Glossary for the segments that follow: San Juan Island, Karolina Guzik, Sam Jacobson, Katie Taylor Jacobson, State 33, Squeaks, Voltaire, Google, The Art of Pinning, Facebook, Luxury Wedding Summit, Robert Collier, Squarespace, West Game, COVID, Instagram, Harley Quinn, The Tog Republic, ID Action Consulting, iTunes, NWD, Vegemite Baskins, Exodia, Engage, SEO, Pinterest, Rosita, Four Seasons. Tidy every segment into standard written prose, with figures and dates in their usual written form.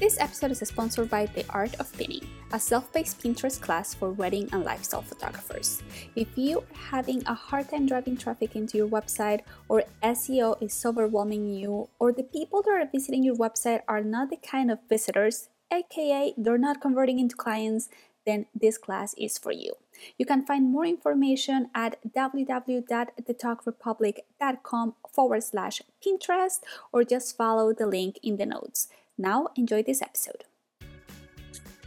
This episode is sponsored by The Art of Pinning, a self-paced Pinterest class for wedding and lifestyle photographers. If you are having a hard time driving traffic into your website, or SEO is overwhelming you, or the people that are visiting your website are not the kind of visitors, aka they're not converting into clients, then this class is for you. You can find more information at www.thetogrepublic.com/Pinterest or just follow the link in the notes. Now, enjoy this episode.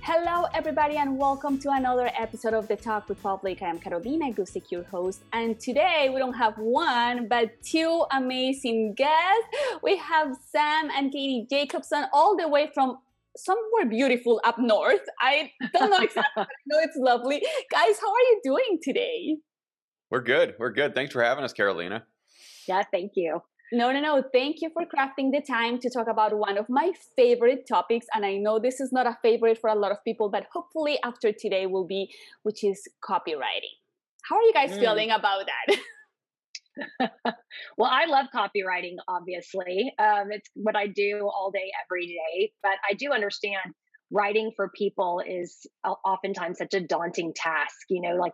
Hello, everybody, and welcome to another episode of The Tog Republic. I'm Karolina Guzik, your host, and today we don't have one, but two amazing guests. We have Sam and Katie Jacobson all the way from somewhere beautiful up north. I don't know exactly, but I know it's lovely. Guys, how are you doing today? We're good. Thanks for having us, Karolina. Yeah, thank you. No. Thank you for crafting the time to talk about one of my favorite topics. And I know this is not a favorite for a lot of people, but hopefully after today will be, which is copywriting. How are you guys feeling about that? Well, I love copywriting, obviously. It's what I do all day, every day. But I do understand writing for people is oftentimes such a daunting task, you know, like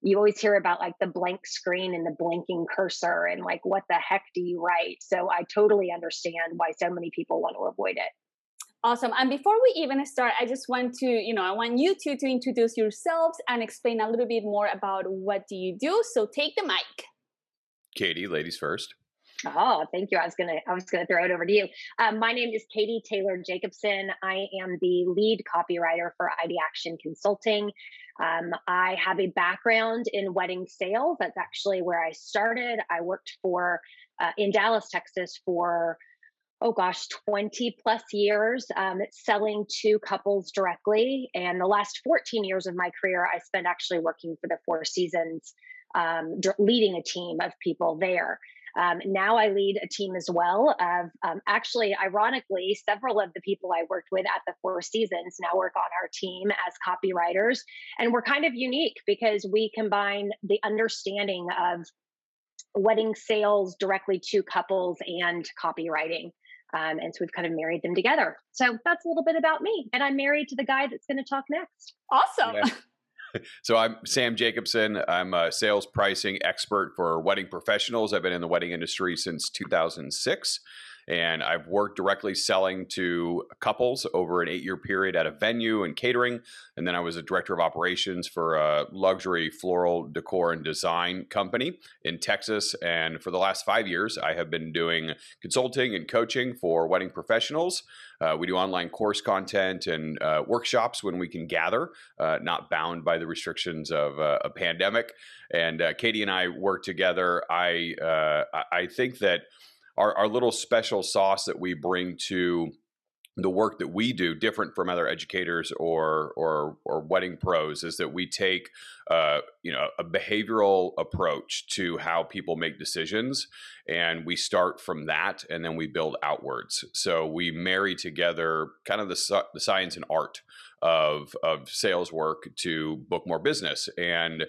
you always hear about like the blank screen and the blinking cursor and like, what the heck do you write? So I totally understand why so many people want to avoid it. Awesome. And before we even start, I just want to, I want you two to introduce yourselves and explain a little bit more about what do you do. So take the mic. Katie, ladies first. Oh, thank you. I was gonna throw it over to you. My name is Katie Taylor Jacobson. I am the lead copywriter for ID Action Consulting. I have a background in wedding sales. That's actually where I started. I worked in Dallas, Texas, for 20 plus years, selling to couples directly. And the last 14 years of my career, I spent actually working for the Four Seasons, leading a team of people there. Now I lead a team as well of actually, ironically, several of the people I worked with at the Four Seasons now work on our team as copywriters. And we're kind of unique because we combine the understanding of wedding sales directly to couples and copywriting. And so we've kind of married them together. So that's a little bit about me. And I'm married to the guy that's going to talk next. Awesome. Yeah. So I'm Sam Jacobson. I'm a sales pricing expert for wedding professionals. I've been in the wedding industry since 2006, and I've worked directly selling to couples over an 8-year period at a venue and catering. And then I was a director of operations for a luxury floral decor and design company in Texas. And for the last 5 years, I have been doing consulting and coaching for wedding professionals. We do online course content and workshops when we can gather, not bound by the restrictions of a pandemic. And Katie and I work together. I think that our little special sauce that we bring to the work that we do, different from other educators or wedding pros, is that we take a behavioral approach to how people make decisions, and we start from that, and then we build outwards. So we marry together kind of the science and art of sales work to book more business. And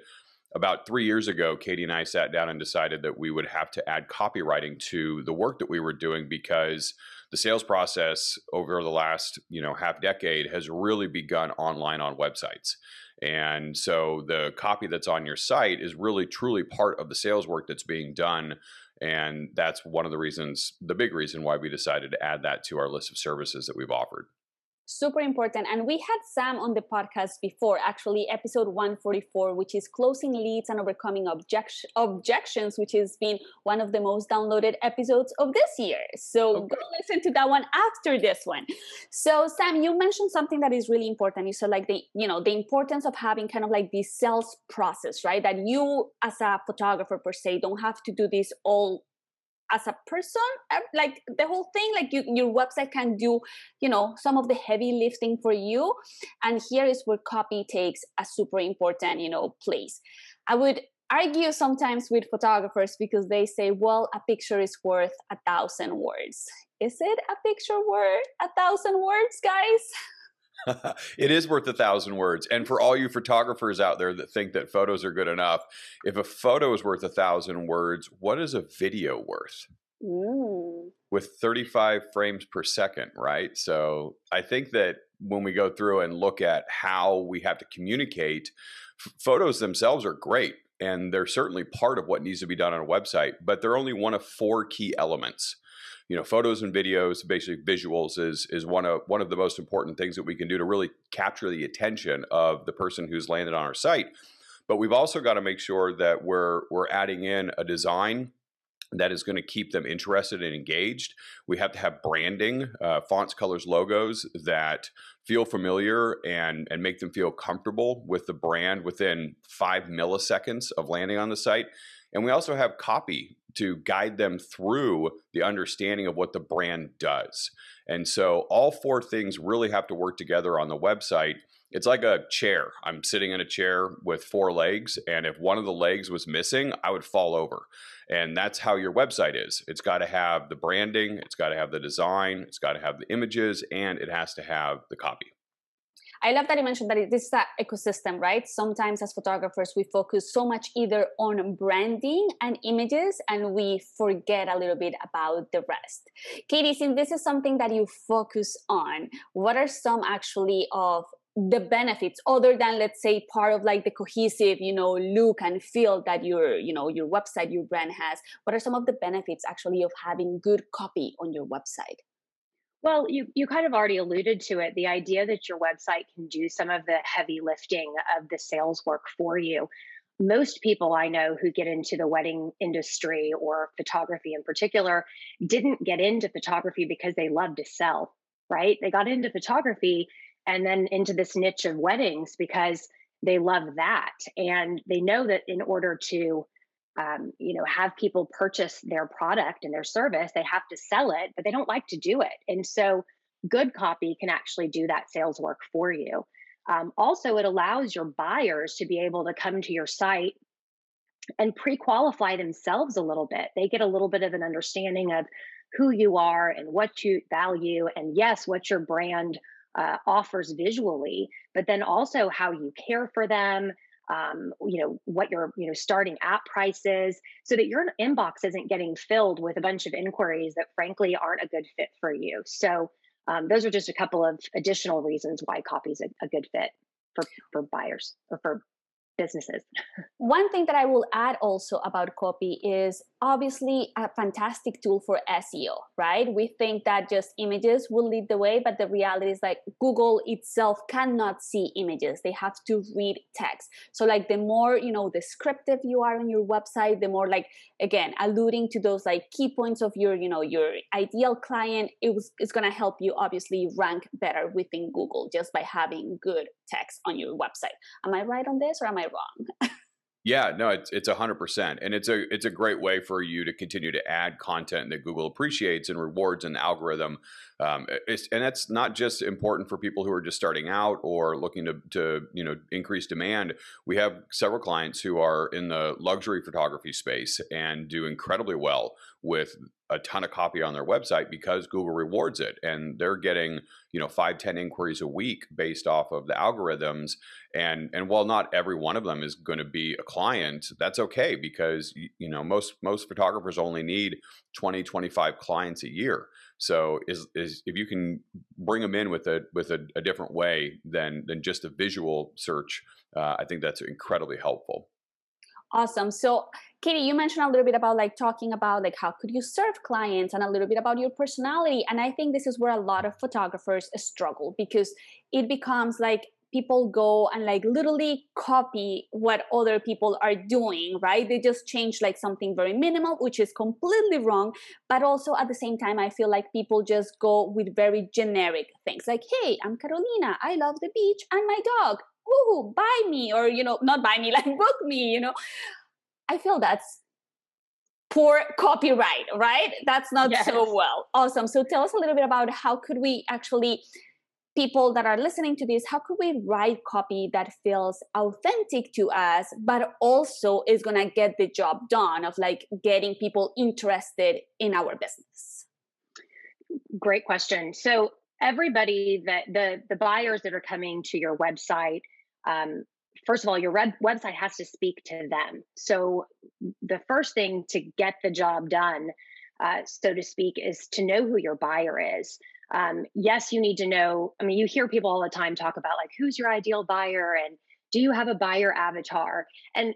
about 3 years ago, Katie and I sat down and decided that we would have to add copywriting to the work that we were doing, because the sales process over the last, half decade has really begun online on websites. And so the copy that's on your site is really truly part of the sales work that's being done. And that's one of the reasons, the big reason why we decided to add that to our list of services that we've offered. Super important. And we had Sam on the podcast before, actually episode 144, which is closing leads and overcoming objections, which has been one of the most downloaded episodes of this year. So okay, Go listen to that one after this one. So Sam, you mentioned something that is really important. You said like the importance of having kind of like this sales process, right? That you as a photographer per se don't have to do this all as a person, like the whole thing, like your website can do, you know, some of the heavy lifting for you. And here is where copy takes a super important, you know, place. I would argue sometimes with photographers because they say, well, a picture is worth 1,000 words. Is it a picture worth 1,000 words, guys? It is worth 1,000 words. And for all you photographers out there that think that photos are good enough, if a photo is worth 1,000 words, what is a video worth? Ooh. With 35 frames per second, right? So I think that when we go through and look at how we have to communicate, photos themselves are great. And they're certainly part of what needs to be done on a website, but they're only one of four key elements. You know, photos and videos, basically visuals, is one of the most important things that we can do to really capture the attention of the person who's landed on our site. But we've also got to make sure that we're adding in a design that is going to keep them interested and engaged. We have to have branding, fonts, colors, logos that feel familiar and make them feel comfortable with the brand within 5 milliseconds of landing on the site. And we also have copy to guide them through the understanding of what the brand does. And so all four things really have to work together on the website. It's like a chair. I'm sitting in a chair with four legs, and if one of the legs was missing, I would fall over. And that's how your website is. It's got to have the branding, it's got to have the design, it's got to have the images, and it has to have the copy. I love that you mentioned that this is that ecosystem, right? Sometimes as photographers, we focus so much either on branding and images, and we forget a little bit about the rest. Katie, since this is something that you focus on, what are some actually of the benefits, other than, let's say, part of like the cohesive, you know, look and feel that your, you know, your website, your brand has? What are some of the benefits actually of having good copy on your website? Well, you kind of already alluded to it, the idea that your website can do some of the heavy lifting of the sales work for you. Most people I know who get into the wedding industry or photography in particular didn't get into photography because they love to sell, right? They got into photography and then into this niche of weddings because they love that. And they know that in order to you know, have people purchase their product and their service, they have to sell it, but they don't like to do it. And so good copy can actually do that sales work for you. Also, it allows your buyers to be able to come to your site and pre-qualify themselves a little bit. They get a little bit of an understanding of who you are and what you value, and yes, what your brand offers visually, but then also how you care for them, you know, what your, you know, starting app price is, so that your inbox isn't getting filled with a bunch of inquiries that frankly aren't a good fit for you. So those are just a couple of additional reasons why copy is a good fit for buyers or for businesses. One thing that I will add also about copy is obviously a fantastic tool for SEO, right? We think that just images will lead the way, but the reality is like Google itself cannot see images. They have to read text. So like the more, you know, descriptive you are on your website, the more like, again, alluding to those like key points of your, you know, your ideal client, it's going to help you obviously rank better within Google just by having good text on your website. Am I right on this or am I wrong? Yeah, no, it's 100%. And it's a great way for you to continue to add content that Google appreciates and rewards in the algorithm. And that's not just important for people who are just starting out or looking to you know, increase demand. We have several clients who are in the luxury photography space and do incredibly well with a ton of copy on their website because Google rewards it, and they're getting, you know, 5-10 inquiries a week based off of the algorithms. And while not every one of them is going to be a client, that's okay, because, you know, most photographers only need 20-25 clients a year. So is if you can bring them in with a different way than just a visual search, I think that's incredibly helpful. Awesome. So Katie, you mentioned a little bit about like talking about like how could you serve clients and a little bit about your personality. And I think this is where a lot of photographers struggle, because it becomes like people go and like literally copy what other people are doing, right? They just change like something very minimal, which is completely wrong. But also at the same time, I feel like people just go with very generic things like, hey, I'm Karolina, I love the beach and my dog. Ooh, buy me, or, you know, not buy me, like book me, you know. I feel that's poor copyright, right? That's not so well. Awesome. So tell us a little bit about how could we actually, people that are listening to this, how could we write copy that feels authentic to us, but also is going to get the job done of like getting people interested in our business? Great question. So everybody that the buyers that are coming to your website, first of all, your website has to speak to them. So the first thing to get the job done, so to speak, is to know who your buyer is. Yes, you need to know, I mean, you hear people all the time talk about like, who's your ideal buyer and do you have a buyer avatar? And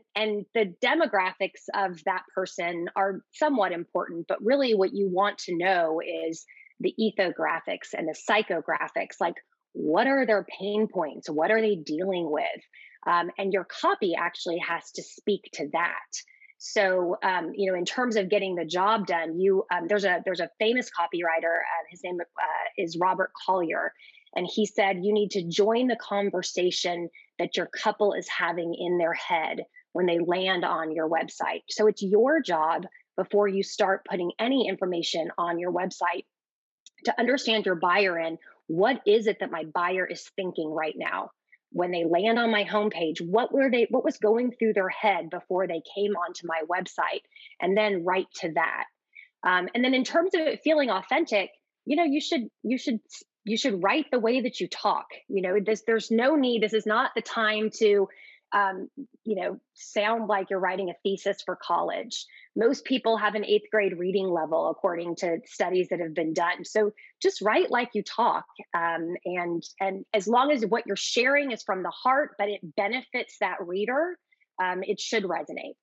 the demographics of that person are somewhat important, but really what you want to know is the ethographics and the psychographics, like what are their pain points? What are they dealing with? And your copy actually has to speak to that. So, you know, in terms of getting the job done, you there's a famous copywriter. His name is Robert Collier, and he said you need to join the conversation that your couple is having in their head when they land on your website. So it's your job before you start putting any information on your website to understand your buyer and what is it that my buyer is thinking right now. When they land on my homepage, what was going through their head before they came onto my website, and then write to that. And then in terms of it feeling authentic, you know, you should write the way that you talk. You know, there's no need. This is not the time to, you know, sound like you're writing a thesis for college. Most people have an 8th grade reading level, according to studies that have been done. So just write like you talk. And as long as what you're sharing is from the heart, but it benefits that reader, it should resonate.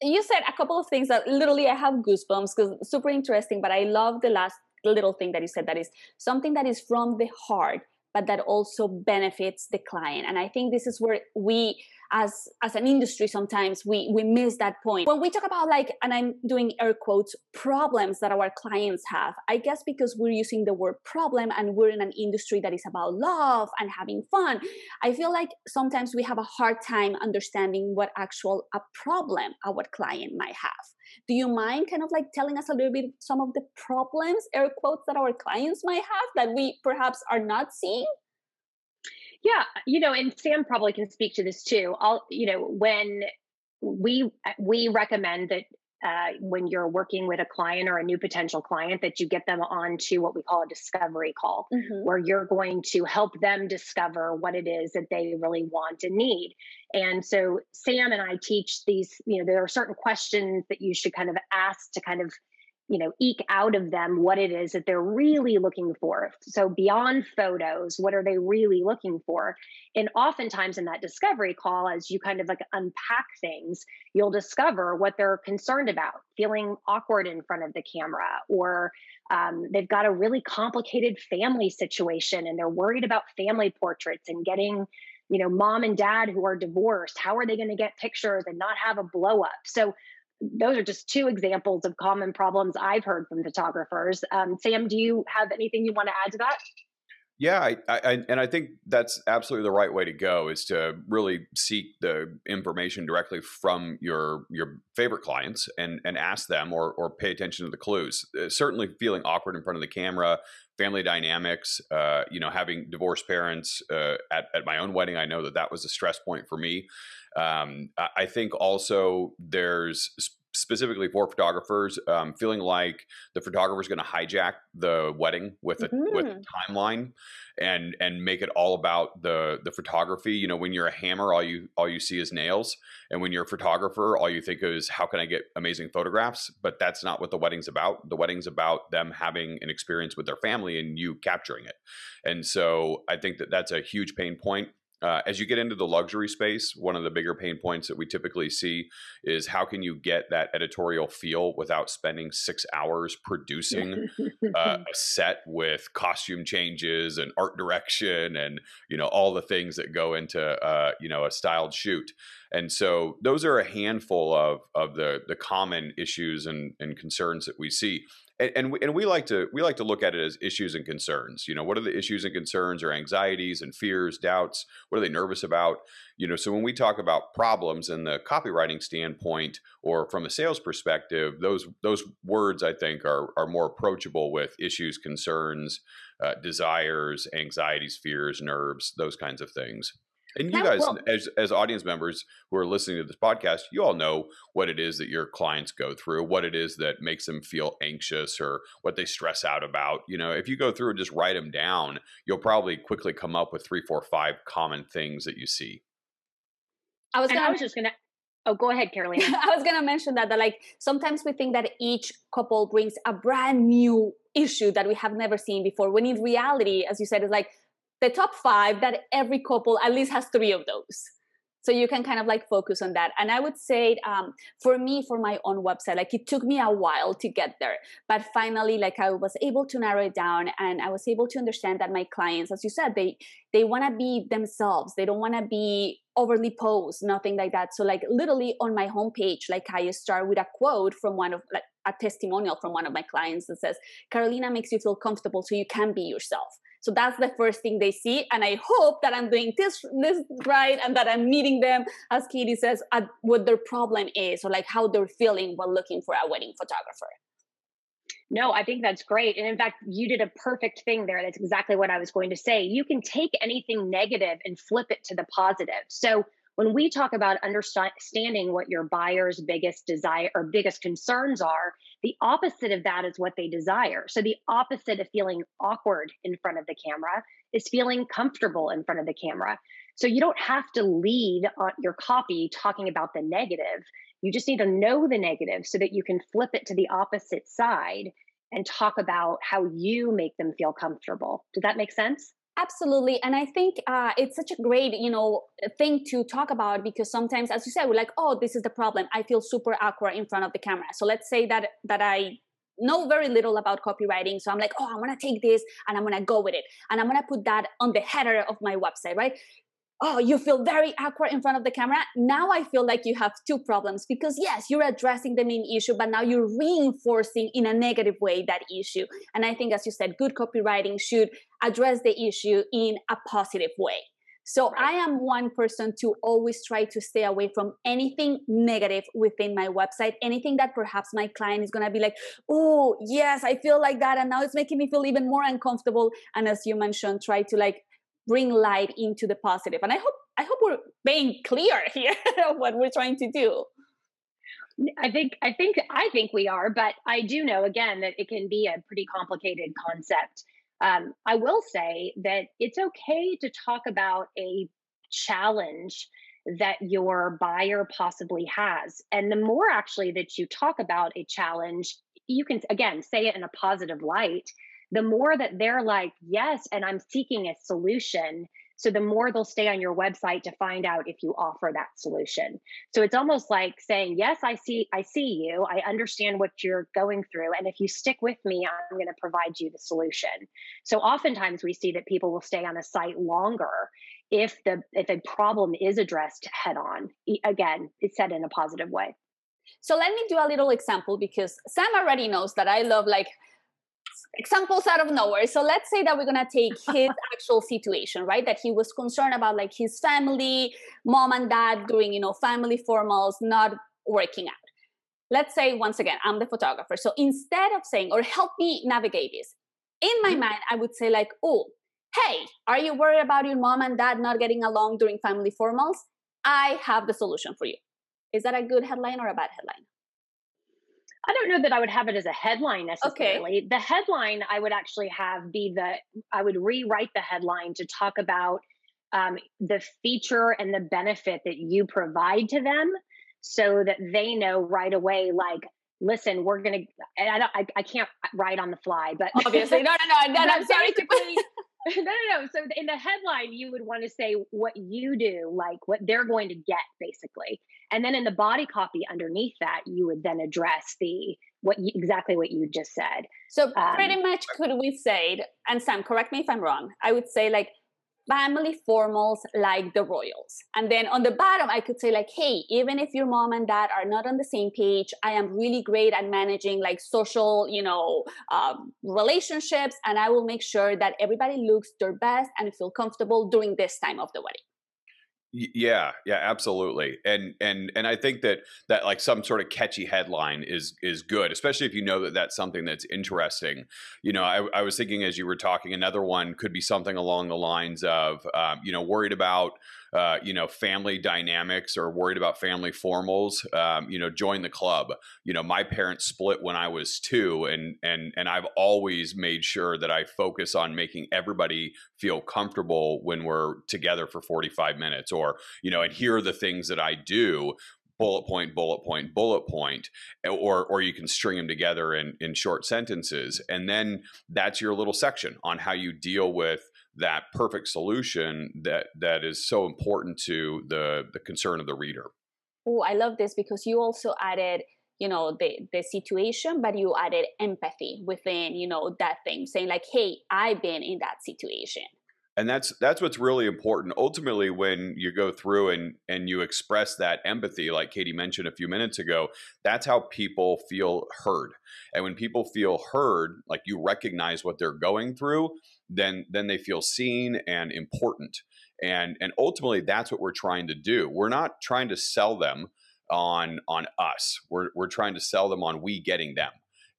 You said a couple of things that literally I have goosebumps because it's super interesting, but I love the last little thing that you said, that is something that is from the heart, but that also benefits the client. And I think this is where we, as an industry, sometimes we miss that point. When we talk about like, and I'm doing air quotes, problems that our clients have, I guess because we're using the word problem and we're in an industry that is about love and having fun, I feel like sometimes we have a hard time understanding what actual a problem our client might have. Do you mind kind of like telling us a little bit some of the problems, air quotes, that our clients might have that we perhaps are not seeing? Yeah, you know, and Sam probably can speak to this too. You know, when we recommend that when you're working with a client or a new potential client, that you get them onto what we call a discovery call, where you're going to help them discover what it is that they really want and need. And so Sam and I teach these, you know, there are certain questions that you should kind of ask to kind of, you know, eke out of them what it is that they're really looking for. So beyond photos, what are they really looking for? And oftentimes in that discovery call, as you kind of like unpack things, you'll discover what they're concerned about, feeling awkward in front of the camera, or they've got a really complicated family situation and they're worried about family portraits and getting, you know, mom and dad who are divorced, how are they going to get pictures and not have a blow up? So those are just two examples of common problems I've heard from photographers. Sam, do you have anything you want to add to that? Yeah, I think that's absolutely the right way to go, is to really seek the information directly from your favorite clients and ask them or pay attention to the clues. Certainly feeling awkward in front of the camera, family dynamics, you know, having divorced parents. At my own wedding, I know that was a stress point for me. I think also there's specifically for photographers, feeling like the photographer is going to hijack the wedding with a timeline and make it all about the photography. You know, when you're a hammer, all you see is nails, and when you're a photographer, all you think is how can I get amazing photographs? But that's not what the wedding's about. The wedding's about them having an experience with their family and you capturing it. And so I think that's a huge pain point. As you get into the luxury space, one of the bigger pain points that we typically see is how can you get that editorial feel without spending 6 hours producing a set with costume changes and art direction and, you know, all the things that go into, you know, a styled shoot. And so those are a handful of the common issues and concerns that we see. And we like to look at it as issues and concerns. You know, what are the issues and concerns or anxieties and fears, doubts? What are they nervous about? You know, so when we talk about problems in the copywriting standpoint or from a sales perspective, those words I think are more approachable with issues, concerns, desires, anxieties, fears, nerves, those kinds of things. And you guys, as audience members who are listening to this podcast, you all know what it is that your clients go through, what it is that makes them feel anxious or what they stress out about. You know, if you go through and just write them down, you'll probably quickly come up with 3, 4, 5 common things that you see. Oh, go ahead, Karolina. I was going to mention that like sometimes we think that each couple brings a brand new issue that we have never seen before. When in reality, as you said, it's like, the top 5 that every couple at least has 3 of those. So you can kind of like focus on that. And I would say for me, for my own website, like it took me a while to get there. But finally, like I was able to narrow it down and I was able to understand that my clients, as you said, they want to be themselves. They don't want to be overly posed, nothing like that. So like literally on my homepage, like I start with a quote from one of like a testimonial from one of my clients that says, Karolina makes you feel comfortable so you can be yourself. So that's the first thing they see. And I hope that I'm doing this right and that I'm meeting them, as Katie says, at what their problem is or like how they're feeling while looking for a wedding photographer. No, I think that's great. And in fact, you did a perfect thing there. That's exactly what I was going to say. You can take anything negative and flip it to the positive. So when we talk about understanding what your buyer's biggest desire or biggest concerns are, the opposite of that is what they desire. So the opposite of feeling awkward in front of the camera is feeling comfortable in front of the camera. So you don't have to lead on your copy talking about the negative. You just need to know the negative so that you can flip it to the opposite side and talk about how you make them feel comfortable. Does that make sense? Absolutely. And I think it's such a great, you know, thing to talk about because sometimes, as you said, we're like, oh, this is the problem. I feel super awkward in front of the camera. So let's say that I know very little about copywriting. So I'm like, oh, I'm going to take this and I'm going to go with it. And I'm going to put that on the header of my website, right? Oh, you feel very awkward in front of the camera. Now I feel like you have 2 problems because yes, you're addressing the main issue, but now you're reinforcing in a negative way that issue. And I think, as you said, good copywriting should address the issue in a positive way. So right. I am one person to always try to stay away from anything negative within my website, anything that perhaps my client is going to be like, oh, yes, I feel like that. And now it's making me feel even more uncomfortable. And as you mentioned, try to like bring light into the positive. And I hope we're being clear here of what we're trying to do. I think we are, but I do know again that it can be a pretty complicated concept. I will say that it's okay to talk about a challenge that your buyer possibly has. And the more actually that you talk about a challenge, you can again say it in a positive light. The more that they're like, yes, and I'm seeking a solution. So the more they'll stay on your website to find out if you offer that solution. So it's almost like saying, yes, I see you. I understand what you're going through. And if you stick with me, I'm going to provide you the solution. So oftentimes we see that people will stay on a site longer if a problem is addressed head on. Again, it's said in a positive way. So let me do a little example because Sam already knows that I love like examples out of nowhere. So let's say that we're going to take his actual situation, right? That he was concerned about like his family, mom and dad doing, you know, family formals, not working out. Let's say once again, I'm the photographer. So instead of saying, or help me navigate this, in my mind, I would say like, oh, hey, are you worried about your mom and dad not getting along during family formals? I have the solution for you. Is that a good headline or a bad headline? I don't know that I would have it as a headline necessarily. Okay. The headline I would actually have I would rewrite the headline to talk about the feature and the benefit that you provide to them so that they know right away, like, listen, we're going to, I can't write on the fly, but obviously, no, I'm sorry to No. So in the headline, you would want to say what you do, like what they're going to get basically. And then in the body copy underneath that, you would then address exactly what you just said. So pretty much could we say, and Sam, correct me if I'm wrong, I would say like, family formals like the royals. And then on the bottom, I could say like, hey, even if your mom and dad are not on the same page, I am really great at managing like social, relationships. And I will make sure that everybody looks their best and feel comfortable during this time of the wedding. Yeah, absolutely. And I think that like some sort of catchy headline is good, especially if you know that that's something that's interesting. I was thinking as you were talking, another one could be something along the lines of, worried about, family dynamics or worried about family formals, join the club. My parents split when I was 2 and I've always made sure that I focus on making everybody feel comfortable when we're together for 45 minutes or, and here are the things that I do. Bullet point, bullet point, bullet point, or you can string them together in short sentences. And then that's your little section on how you deal with that perfect solution that is so important to the concern of the reader. Oh, I love this because you also added, the situation, but you added empathy within, that thing, saying like, hey, I've been in that situation. And that's what's really important. Ultimately, when you go through and you express that empathy, like Katie mentioned a few minutes ago, that's how people feel heard. And when people feel heard, like you recognize what they're going through, then they feel seen and important. And ultimately, that's what we're trying to do. We're not trying to sell them on us. We're trying to sell them on we getting them.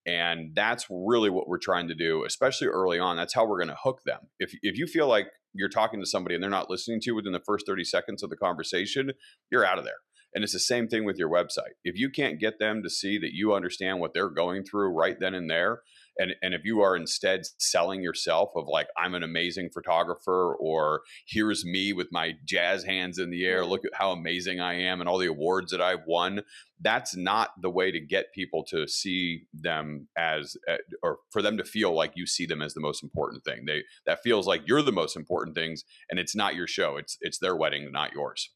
And that's really what we're trying to do, especially early on. That's how we're going to hook them. If you feel like you're talking to somebody and they're not listening to you within the first 30 seconds of the conversation, you're out of there. And it's the same thing with your website. If you can't get them to see that you understand what they're going through right then and there, and if you are instead selling yourself of like, I'm an amazing photographer, or here's me with my jazz hands in the air, look at how amazing I am and all the awards that I've won, that's not the way to get people to see them as, or for them to feel like you see them as the most important thing. That feels like you're the most important things, and it's not your show. It's their wedding, not yours.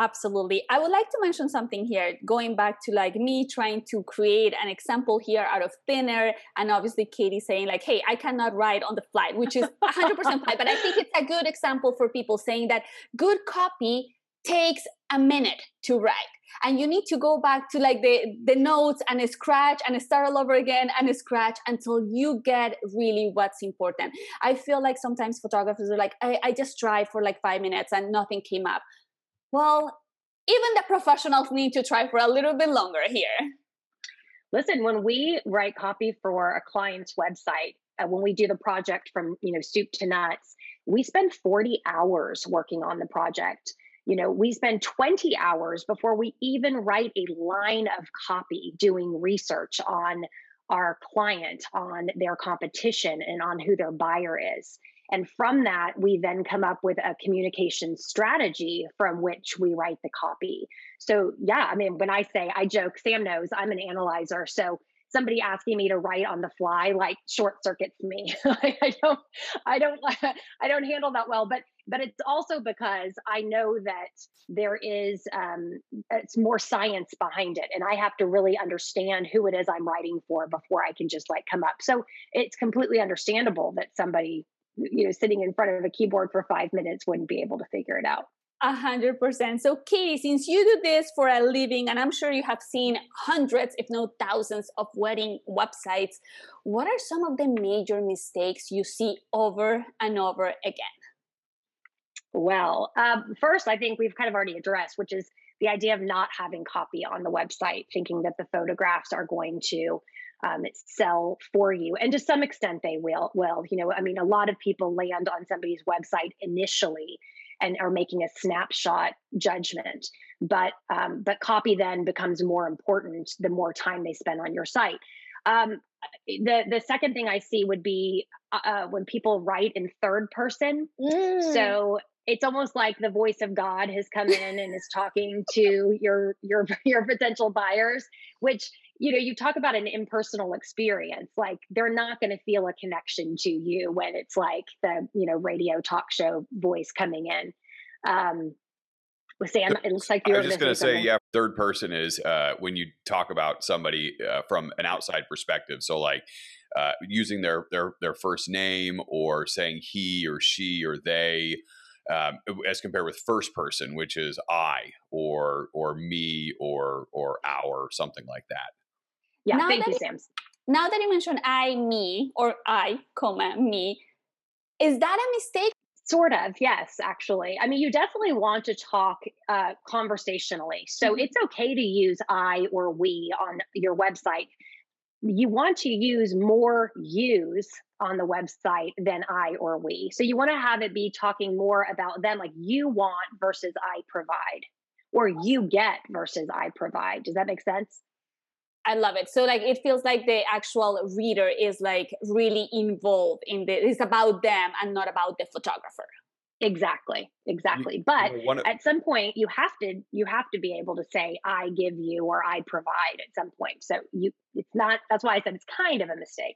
Absolutely. I would like to mention something here, going back to like me trying to create an example here out of thin air. And obviously Katie saying like, hey, I cannot ride on the fly, which is 100% fly. But I think it's a good example for people saying that good copy takes a minute to write. And you need to go back to like the notes and a scratch and a start all over again and a scratch until you get really what's important. I feel like sometimes photographers are like, I just tried for like 5 minutes and nothing came up. Well, even the professionals need to try for a little bit longer here. Listen, when we write copy for a client's website, when we do the project from, soup to nuts, we spend 40 hours working on the project. We spend 20 hours before we even write a line of copy doing research on our client, on their competition, and on who their buyer is. And from that, we then come up with a communication strategy from which we write the copy. So yeah, I mean, when I say, I joke, Sam knows I'm an analyzer. So somebody asking me to write on the fly, like short circuits me. I don't handle that well, but it's also because I know that there is, it's more science behind it. And I have to really understand who it is I'm writing for before I can just like come up. So it's completely understandable that somebody, sitting in front of a keyboard for 5 minutes wouldn't be able to figure it out. 100%. So Katie, since you do this for a living, and I'm sure you have seen hundreds, if not thousands of wedding websites, what are some of the major mistakes you see over and over again? Well, first, I think we've kind of already addressed, which is the idea of not having copy on the website, thinking that the photographs are going to sell for you. And to some extent they will, I mean, a lot of people land on somebody's website initially and are making a snapshot judgment, but copy then becomes more important the more time they spend on your site. The second thing I see would be when people write in third person. So it's almost like the voice of God has come in and is talking to your potential buyers, which, you talk about an impersonal experience, like they're not going to feel a connection to you when it's like the, radio talk show voice coming in. with Sam, it looks like you're. I was just going to say, yeah, third person is when you talk about somebody from an outside perspective. So like using their first name or saying he or she or they, as compared with first person, which is I or me or our, something like that. Yeah, now thank you, Sam. Now that you mentioned I, me, or I, comma, me, is that a mistake? Sort of, yes, actually. I mean, you definitely want to talk conversationally. So it's okay to use I or we on your website. You want to use more yous on the website than I or we. So you want to have it be talking more about them, like you want versus I provide, or you get versus I provide. Does that make sense? I love it. So like, it feels like the actual reader is like really involved in the, it's about them and not about the photographer. Exactly. Exactly. But at some point you have to be able to say, I give you, or I provide at some point. So it's not, that's why I said it's kind of a mistake.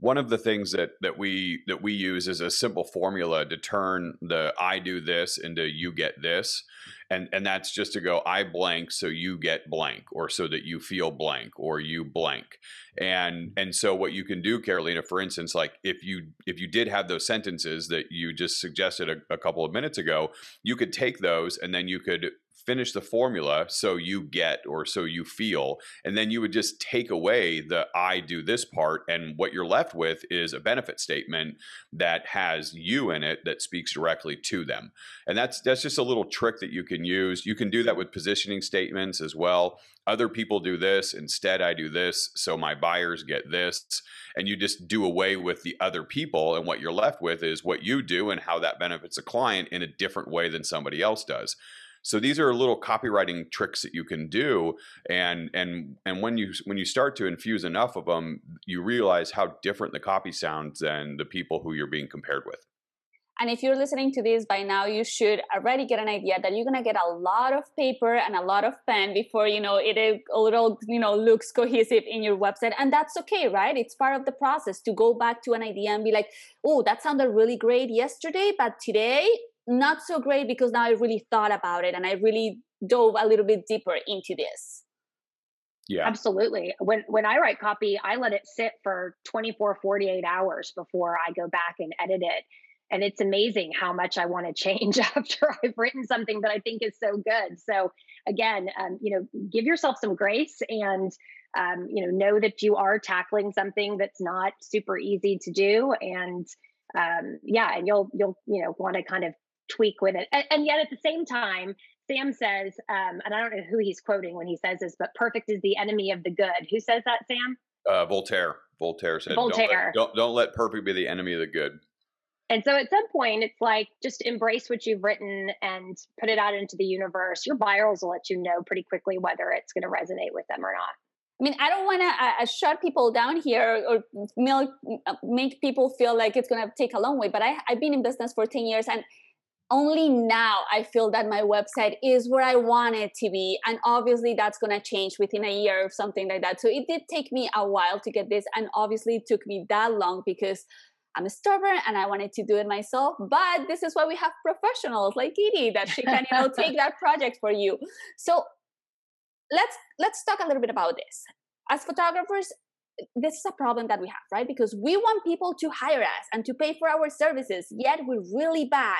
One of the things that we use is a simple formula to turn the I do this into you get this. And that's just to go, I blank, so you get blank, or so that you feel blank, or you blank. And so what you can do, Karolina, for instance, like if you did have those sentences that you just suggested a couple of minutes ago, you could take those and then you could finish the formula, so you get, or so you feel, and then you would just take away the I do this part, and what you're left with is a benefit statement that has you in it that speaks directly to them. And that's just a little trick that you can use. You can do that with positioning statements as well. Other people do this, instead I do this, so my buyers get this. And you just do away with the other people, and what you're left with is what you do and how that benefits a client in a different way than somebody else does. So these are little copywriting tricks that you can do, and when you start to infuse enough of them, you realize how different the copy sounds than the people who you're being compared with. And if you're listening to this by now, you should already get an idea that you're gonna get a lot of paper and a lot of pen before it all looks cohesive in your website, and that's okay, right? It's part of the process to go back to an idea and be like, oh, that sounded really great yesterday, but today, not so great, because now I really thought about it and I really dove a little bit deeper into this. Yeah, absolutely. When I write copy, I let it sit for 24, 48 hours before I go back and edit it. And it's amazing how much I want to change after I've written something that I think is so good. So again, give yourself some grace and, know that you are tackling something that's not super easy to do. And and you'll want to kind of tweak with it. And yet at the same time, Sam says, and I don't know who he's quoting when he says this, but perfect is the enemy of the good. Who says that, Sam? Voltaire. Voltaire said, Voltaire. Don't let perfect be the enemy of the good. And so at some point, it's like, just embrace what you've written and put it out into the universe. Your buyers will let you know pretty quickly whether it's going to resonate with them or not. I mean, I don't want to shut people down here or make people feel like it's going to take a long way. But I've been in business for 10 years, and only now I feel that my website is where I want it to be. And obviously that's going to change within a year or something like that. So it did take me a while to get this. And obviously it took me that long because I'm stubborn and I wanted to do it myself. But this is why we have professionals like Katie, that she can take that project for you. So let's talk a little bit about this. As photographers, this is a problem that we have, right? Because we want people to hire us and to pay for our services, yet we're really bad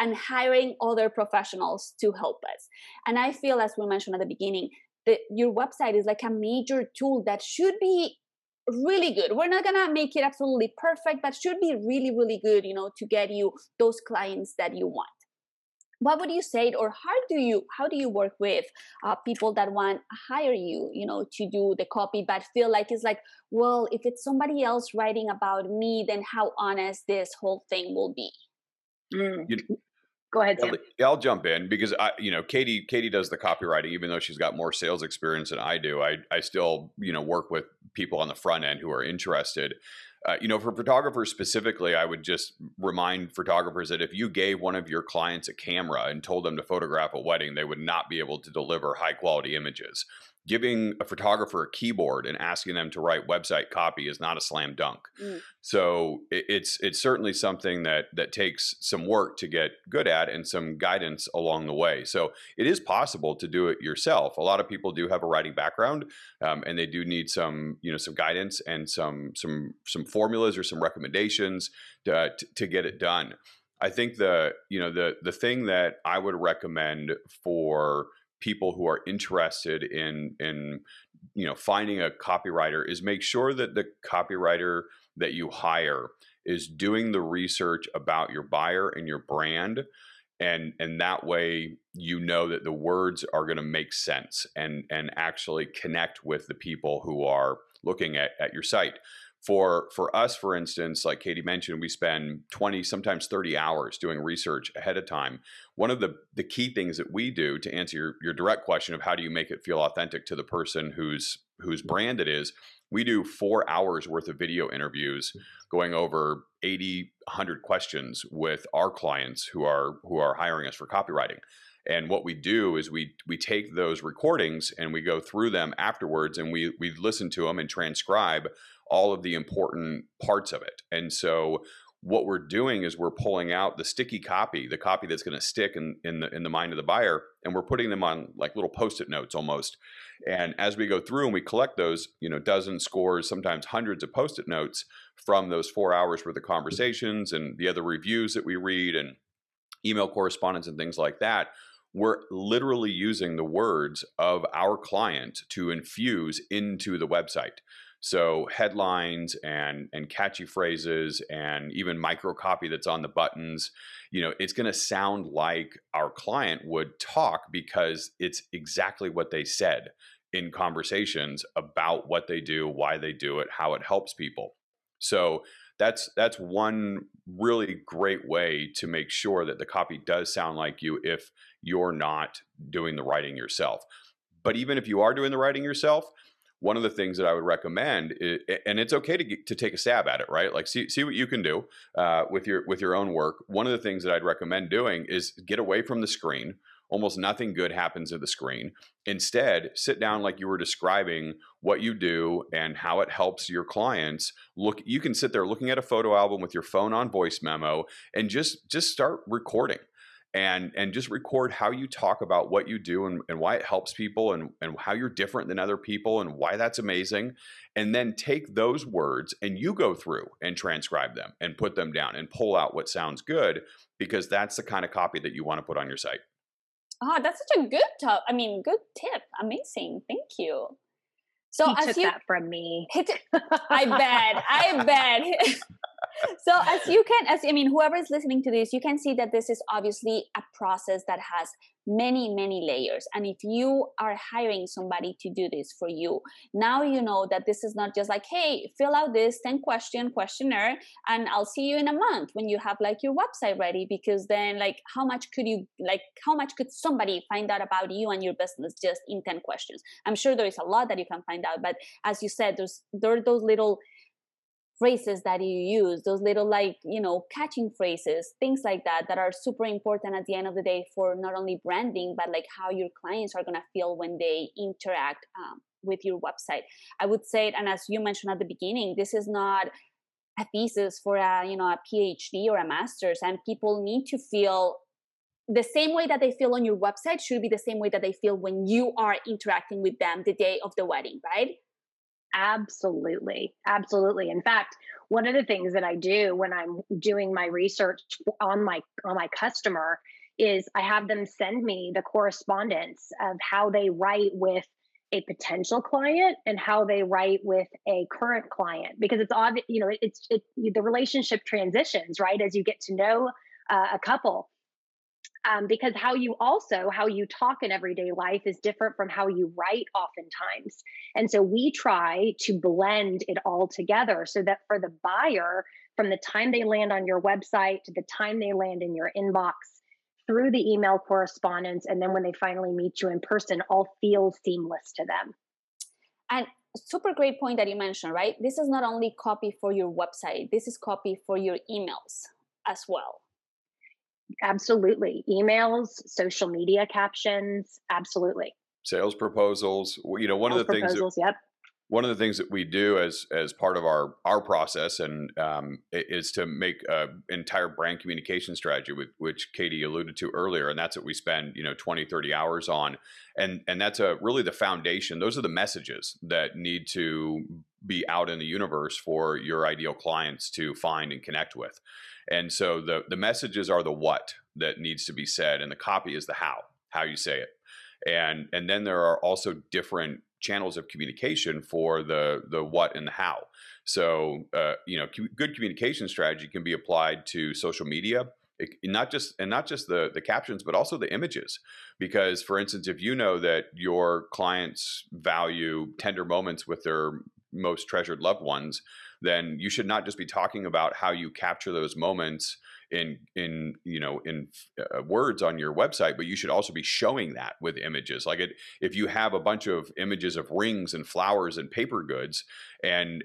at hiring other professionals to help us. And I feel, as we mentioned at the beginning, that your website is like a major tool that should be really good. We're not gonna make it absolutely perfect, but should be really, really good, to get you those clients that you want. What would you say, or how do you work with people that want to hire you, to do the copy, but feel like it's like, well, if it's somebody else writing about me, then how honest this whole thing will be? Go ahead, Sam. I'll jump in because Katie does the copywriting, even though she's got more sales experience than I do. I still work with people on the front end who are interested. For photographers specifically, I would just remind photographers that if you gave one of your clients a camera and told them to photograph a wedding, they would not be able to deliver high quality images. giving a photographer a keyboard and asking them to write website copy is not a slam dunk. Mm. So it's certainly something that takes some work to get good at and some guidance along the way. So it is possible to do it yourself. A lot of people do have a writing background, and they do need some guidance and some formulas or some recommendations to get it done. I think the thing that I would recommend for people who are interested in finding a copywriter is make sure that the copywriter that you hire is doing the research about your buyer and your brand. And that way, that the words are going to make sense and actually connect with the people who are looking at your site. For us, for instance, like Katie mentioned, we spend 20, sometimes 30 hours doing research ahead of time. One of the key things that we do to answer your direct question of how do you make it feel authentic to the person whose brand it is, we do 4 hours worth of video interviews going over 80, 100 questions with our clients who are hiring us for copywriting. And what we do is we take those recordings and we go through them afterwards and we listen to them and transcribe all of the important parts of it. And so what we're doing is we're pulling out the sticky copy, the copy that's going to stick in the mind of the buyer, and we're putting them on like little Post-it notes almost. And as we go through and we collect those, dozens, scores, sometimes hundreds of Post-it notes from those 4 hours worth of conversations and the other reviews that we read and email correspondence and things like that, we're literally using the words of our client to infuse into the website. So headlines and catchy phrases and even micro copy that's on the buttons, it's going to sound like our client would talk because it's exactly what they said in conversations about what they do, why they do it, how it helps people. So that's one really great way to make sure that the copy does sound like you if you're not doing the writing yourself. But even if you are doing the writing yourself, one of the things that I would recommend is, and it's okay to take a stab at it, right? Like see what you can do with your own work. One of the things that I'd recommend doing is get away from the screen. Almost nothing good happens at the screen. Instead, sit down like you were describing what you do and how it helps your clients. Look, you can sit there looking at a photo album with your phone on voice memo and just start recording. And just record how you talk about what you do and why it helps people and how you're different than other people and why that's amazing. And then take those words and you go through and transcribe them and put them down and pull out what sounds good, because that's the kind of copy that you want to put on your site. Ah, that's such a good tip. Amazing. Thank you. So he took that from me. I bet. So whoever's listening to this, you can see that this is obviously a process that has many, many layers. And if you are hiring somebody to do this for you, now you know that this is not just like, hey, fill out this 10-question questionnaire and I'll see you in a month when you have like your website ready, because then like how much could somebody find out about you and your business just in 10 questions? I'm sure there is a lot that you can find out, but as you said, there are those little phrases that you use, those little catching phrases, things like that are super important at the end of the day for not only branding, but like how your clients are going to feel when they interact with your website. I would say, and as you mentioned at the beginning, this is not a thesis for a PhD or a master's, and people need to feel the same way that they feel on your website should be the same way that they feel when you are interacting with them the day of the wedding, right? Absolutely. Absolutely. In fact, one of the things that I do when I'm doing my research on my customer is I have them send me the correspondence of how they write with a potential client and how they write with a current client, because it's obvious, the relationship transitions, right? As you get to know a couple. Because how you talk in everyday life is different from how you write oftentimes. And so we try to blend it all together so that for the buyer, from the time they land on your website to the time they land in your inbox, through the email correspondence, and then when they finally meet you in person, all feels seamless to them. And super great point that you mentioned, right? This is not only copy for your website, this is copy for your emails as well. Absolutely. Emails, social media captions, absolutely. Sales proposals. You know, one of the things that we do as part of our process and is to make an entire brand communication strategy, which Katie alluded to earlier, and that's what we spend 20, 30 hours on, and that's really the foundation. Those are the messages that need to be out in the universe for your ideal clients to find and connect with, and so the messages are the what that needs to be said, and the copy is the how you say it. And then there are also different channels of communication for the what and the how. So, good communication strategy can be applied to social media, not just the captions, but also the images. Because, for instance, if you know that your clients value tender moments with their most treasured loved ones, then you should not just be talking about how you capture those moments in words on your website, but you should also be showing that with images. Like if you have a bunch of images of rings and flowers and paper goods, and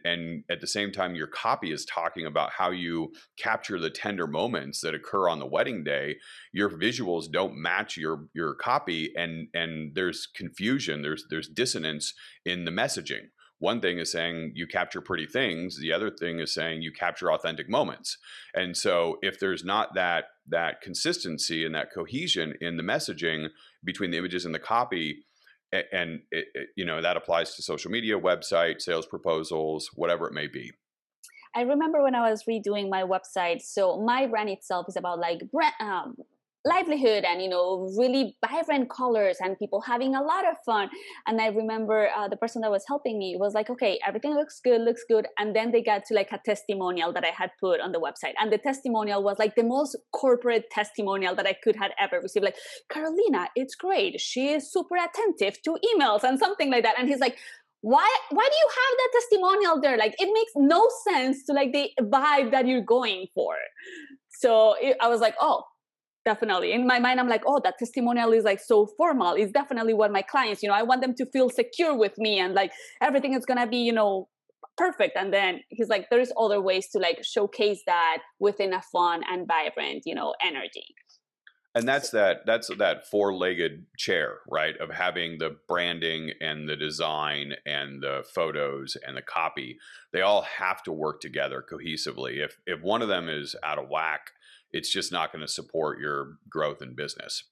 at the same time your copy is talking about how you capture the tender moments that occur on the wedding day, your visuals don't match your copy, and there's confusion, there's dissonance in the messaging. One thing is saying you capture pretty things. The other thing is saying you capture authentic moments. And so if there's not that consistency and that cohesion in the messaging between the images and the copy, and that applies to social media, website, sales proposals, whatever it may be. I remember when I was redoing my website. So my brand itself is about livelihood and really vibrant colors and people having a lot of fun, and I remember the person that was helping me was like, okay, everything looks good, and then they got to like a testimonial that I had put on the website, and the testimonial was like the most corporate testimonial that I could have ever received, like, Karolina, it's great, she is super attentive to emails and something like that. And he's like, why do you have that testimonial there? Like, it makes no sense to like the vibe that you're going for. So I was like, oh, definitely. In my mind, I'm like, oh, that testimonial is like so formal. It's definitely what my clients, I want them to feel secure with me and like everything is going to be, perfect. And then he's like, there's other ways to like showcase that within a fun and vibrant, energy. And that's that four-legged chair, right? Of having the branding and the design and the photos and the copy. They all have to work together cohesively. If one of them is out of whack, it's just not going to support your growth in business.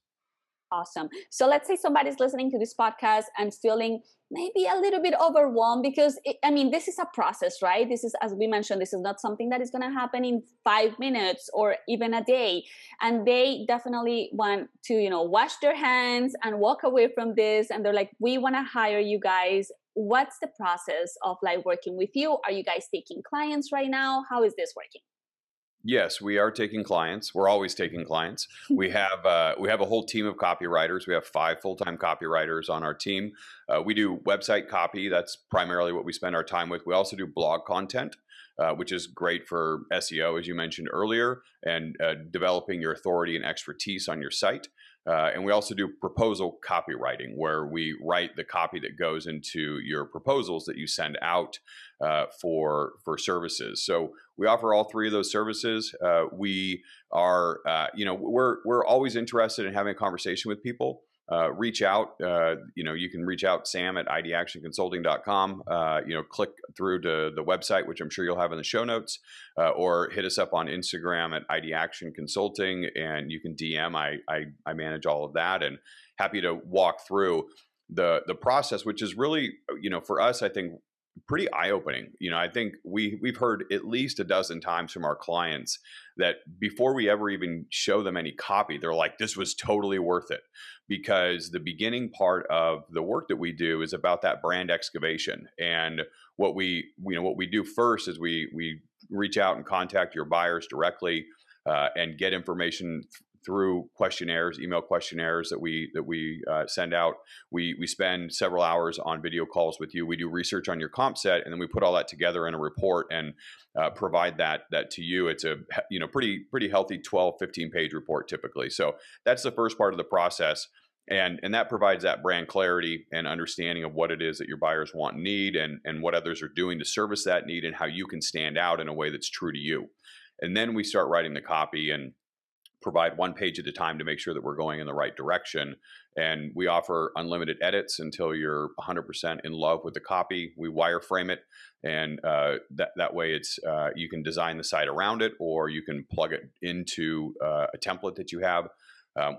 Awesome. So let's say somebody's listening to this podcast and feeling maybe a little bit overwhelmed because, this is a process, right? This is, as we mentioned, this is not something that is going to happen in 5 minutes or even a day. And they definitely want to, wash their hands and walk away from this. And they're like, we want to hire you guys. What's the process of like working with you? Are you guys taking clients right now? How is this working? Yes, we are taking clients. We're always taking clients. We have a whole team of copywriters. We have 5 full-time copywriters on our team. We do website copy. That's primarily what we spend our time with. We also do blog content, which is great for SEO, as you mentioned earlier, and developing your authority and expertise on your site. And we also do proposal copywriting, where we write the copy that goes into your proposals that you send out for services. So we offer all 3 of those services. We are, we're always interested in having a conversation with people. Reach out. You can reach out sam@idactionconsulting.com. Click through to the website, which I'm sure you'll have in the show notes, or hit us up on Instagram at ID Action Consulting, and you can DM. I manage all of that, and happy to walk through the process, which is really for us, I think, pretty eye-opening. I think we've heard at least a dozen times from our clients that before we ever even show them any copy, they're like, this was totally worth it. Because the beginning part of the work that we do is about that brand excavation. And what we do first is we reach out and contact your buyers directly and get information through questionnaires, email questionnaires that we send out. We spend several hours on video calls with you. We do research on your comp set, and then we put all that together in a report and provide that to you. It's a pretty healthy 12, 15-page report typically. So that's the first part of the process, and that provides that brand clarity and understanding of what it is that your buyers want and need, and what others are doing to service that need, and how you can stand out in a way that's true to you. And then we start writing the copy and provide one page at a time to make sure that we're going in the right direction. And we offer unlimited edits until you're 100% in love with the copy. We wireframe it, and that way it's you can design the site around it, or you can plug it into a template that you have.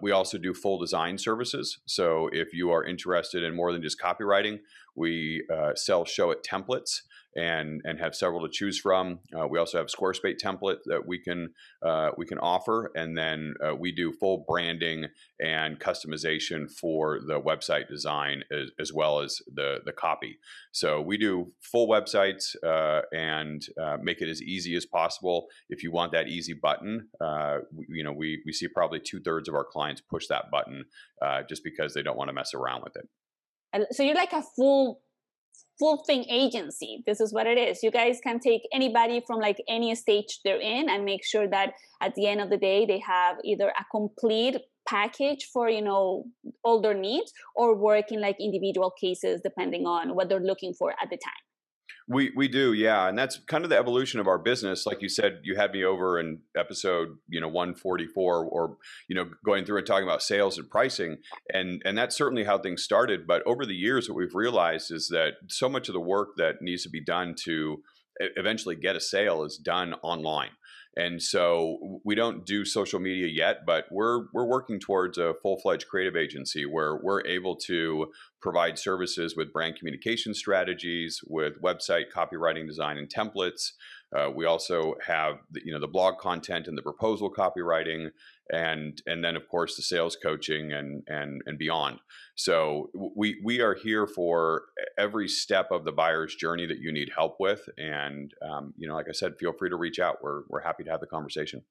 We also do full design services. So if you are interested in more than just copywriting, we sell show it templates and have several to choose from. We also have Squarespace template that we can offer. And then we do full branding and customization for the website design as well as the copy. So we do full websites and make it as easy as possible. If you want that easy button, we see probably 2/3 of our clients push that button just because they don't want to mess around with it. And so you're like a full thing agency. This is what it is. You guys can take anybody from like any stage they're in and make sure that at the end of the day, they have either a complete package for, all their needs, or work in like individual cases, depending on what they're looking for at the time. We do. Yeah. And that's kind of the evolution of our business. Like you said, you had me over in episode, 144 or, going through and talking about sales and pricing. And that's certainly how things started. But over the years, what we've realized is that so much of the work that needs to be done to eventually get a sale is done online. And so we don't do social media yet, but we're working towards a full-fledged creative agency where we're able to provide services with brand communication strategies, with website copywriting, design, and templates. We also have the blog content and the proposal copywriting, and then of course the sales coaching and beyond. So we are here for every step of the buyer's journey that you need help with. And like I said, feel free to reach out. We're happy to have the conversation.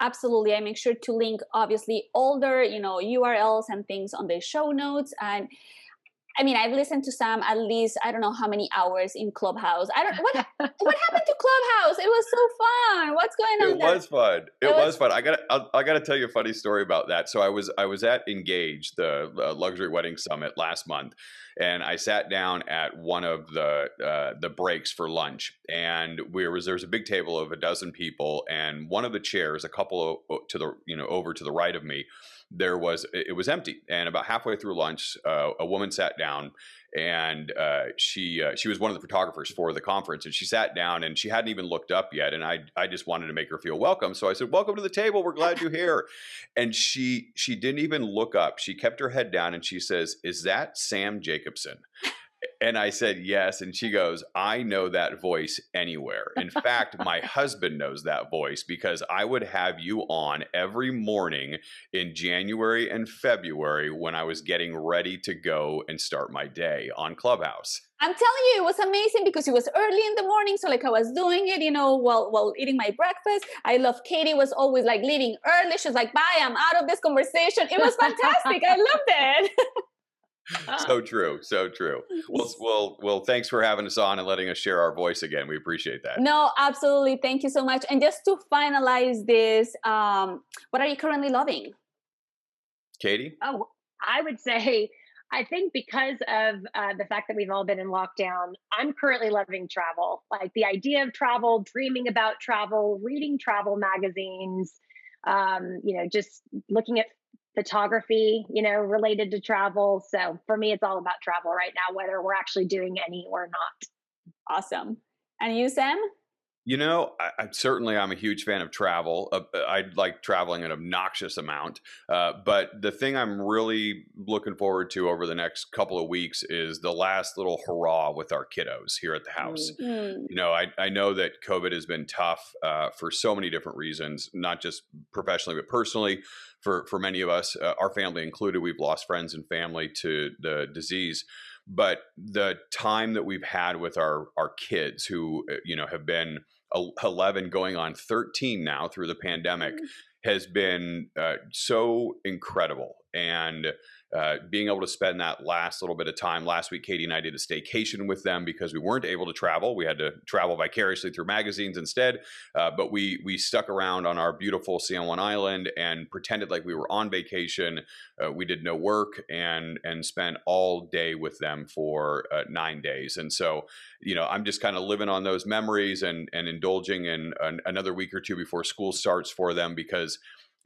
Absolutely. I make sure to link obviously all their URLs and things on the show notes. And I mean, I've listened to Sam at least, I don't know how many hours in Clubhouse. What happened to Clubhouse? It was so fun. What's going on there? It was fun. It was fun. I gotta tell you a funny story about that. So I was at Engage, the Luxury Wedding Summit last month, and I sat down at one of the breaks for lunch, and there was a big table of a dozen people, and one of the chairs, a couple over to the right of me, it was empty. And about halfway through lunch, a woman sat down, and she was one of the photographers for the conference, and she sat down and she hadn't even looked up yet. And I just wanted to make her feel welcome. So I said, "Welcome to the table. We're glad you're here." And she didn't even look up. She kept her head down and she says, "Is that Sam Jacobson?" And I said, "Yes." And she goes, "I know that voice anywhere. In fact, my husband knows that voice, because I would have you on every morning in January and February when I was getting ready to go and start my day on Clubhouse." I'm telling you, it was amazing, because it was early in the morning. So like I was doing it, while eating my breakfast. I love Katie was always like leaving early. She's like, "Bye, I'm out of this conversation." It was fantastic. I loved it. So true. Well, thanks for having us on and letting us share our voice again. We appreciate that. No, absolutely. Thank you so much. And just to finalize this, what are you currently loving? Katie? Oh, I would say, I think because of the fact that we've all been in lockdown, I'm currently loving travel. Like the idea of travel, dreaming about travel, reading travel magazines, just looking at photography, related to travel. So for me, it's all about travel right now, whether we're actually doing any or not. Awesome. And you, Sam? I'm a huge fan of travel. I like traveling an obnoxious amount. But the thing I'm really looking forward to over the next couple of weeks is the last little hurrah with our kiddos here at the house. Mm-hmm. I know that COVID has been tough for so many different reasons, not just professionally, but personally. For many of us, our family included, we've lost friends and family to the disease. But the time that we've had with our kids, who have been 11 going on 13 now through the pandemic, has been so incredible. And being able to spend that last little bit of time. Last week, Katie and I did a staycation with them because we weren't able to travel. We had to travel vicariously through magazines instead. But we stuck around on our beautiful San Juan Island and pretended like we were on vacation. We did no work and spent all day with them for 9 days. And so, I'm just kind of living on those memories and indulging in another week or two before school starts for them, because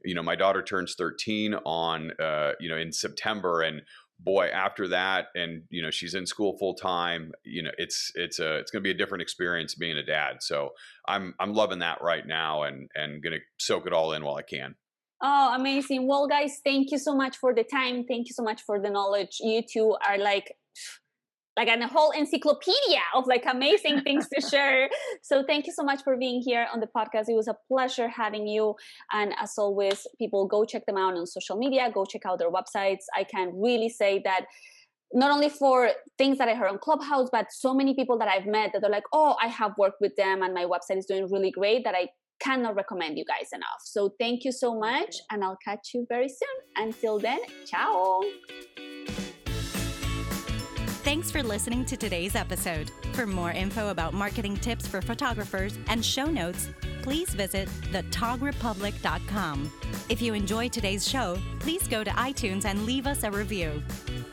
you know, my daughter turns 13 on, in September, and boy, after that, and, you know, she's in school full time, you know, it's going to be a different experience being a dad. So I'm loving that right now, and going to soak it all in while I can. Oh, amazing. Well, guys, thank you so much for the time. Thank you so much for the knowledge. You two are like a whole encyclopedia of like amazing things to share. So thank you so much for being here on the podcast. It was a pleasure having you. And as always, people, go check them out on social media. Go check out their websites. I can really say that not only for things that I heard on Clubhouse, but so many people that I've met that are like, oh, I have worked with them and my website is doing really great, that I cannot recommend you guys enough. So thank you so much, and I'll catch you very soon. Until then, ciao. Thanks for listening to today's episode. For more info about marketing tips for photographers and show notes, please visit thetogrepublic.com. If you enjoyed today's show, please go to iTunes and leave us a review.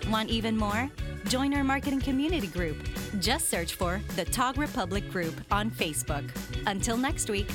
Want even more? Join our marketing community group. Just search for The Tog Republic Group on Facebook. Until next week.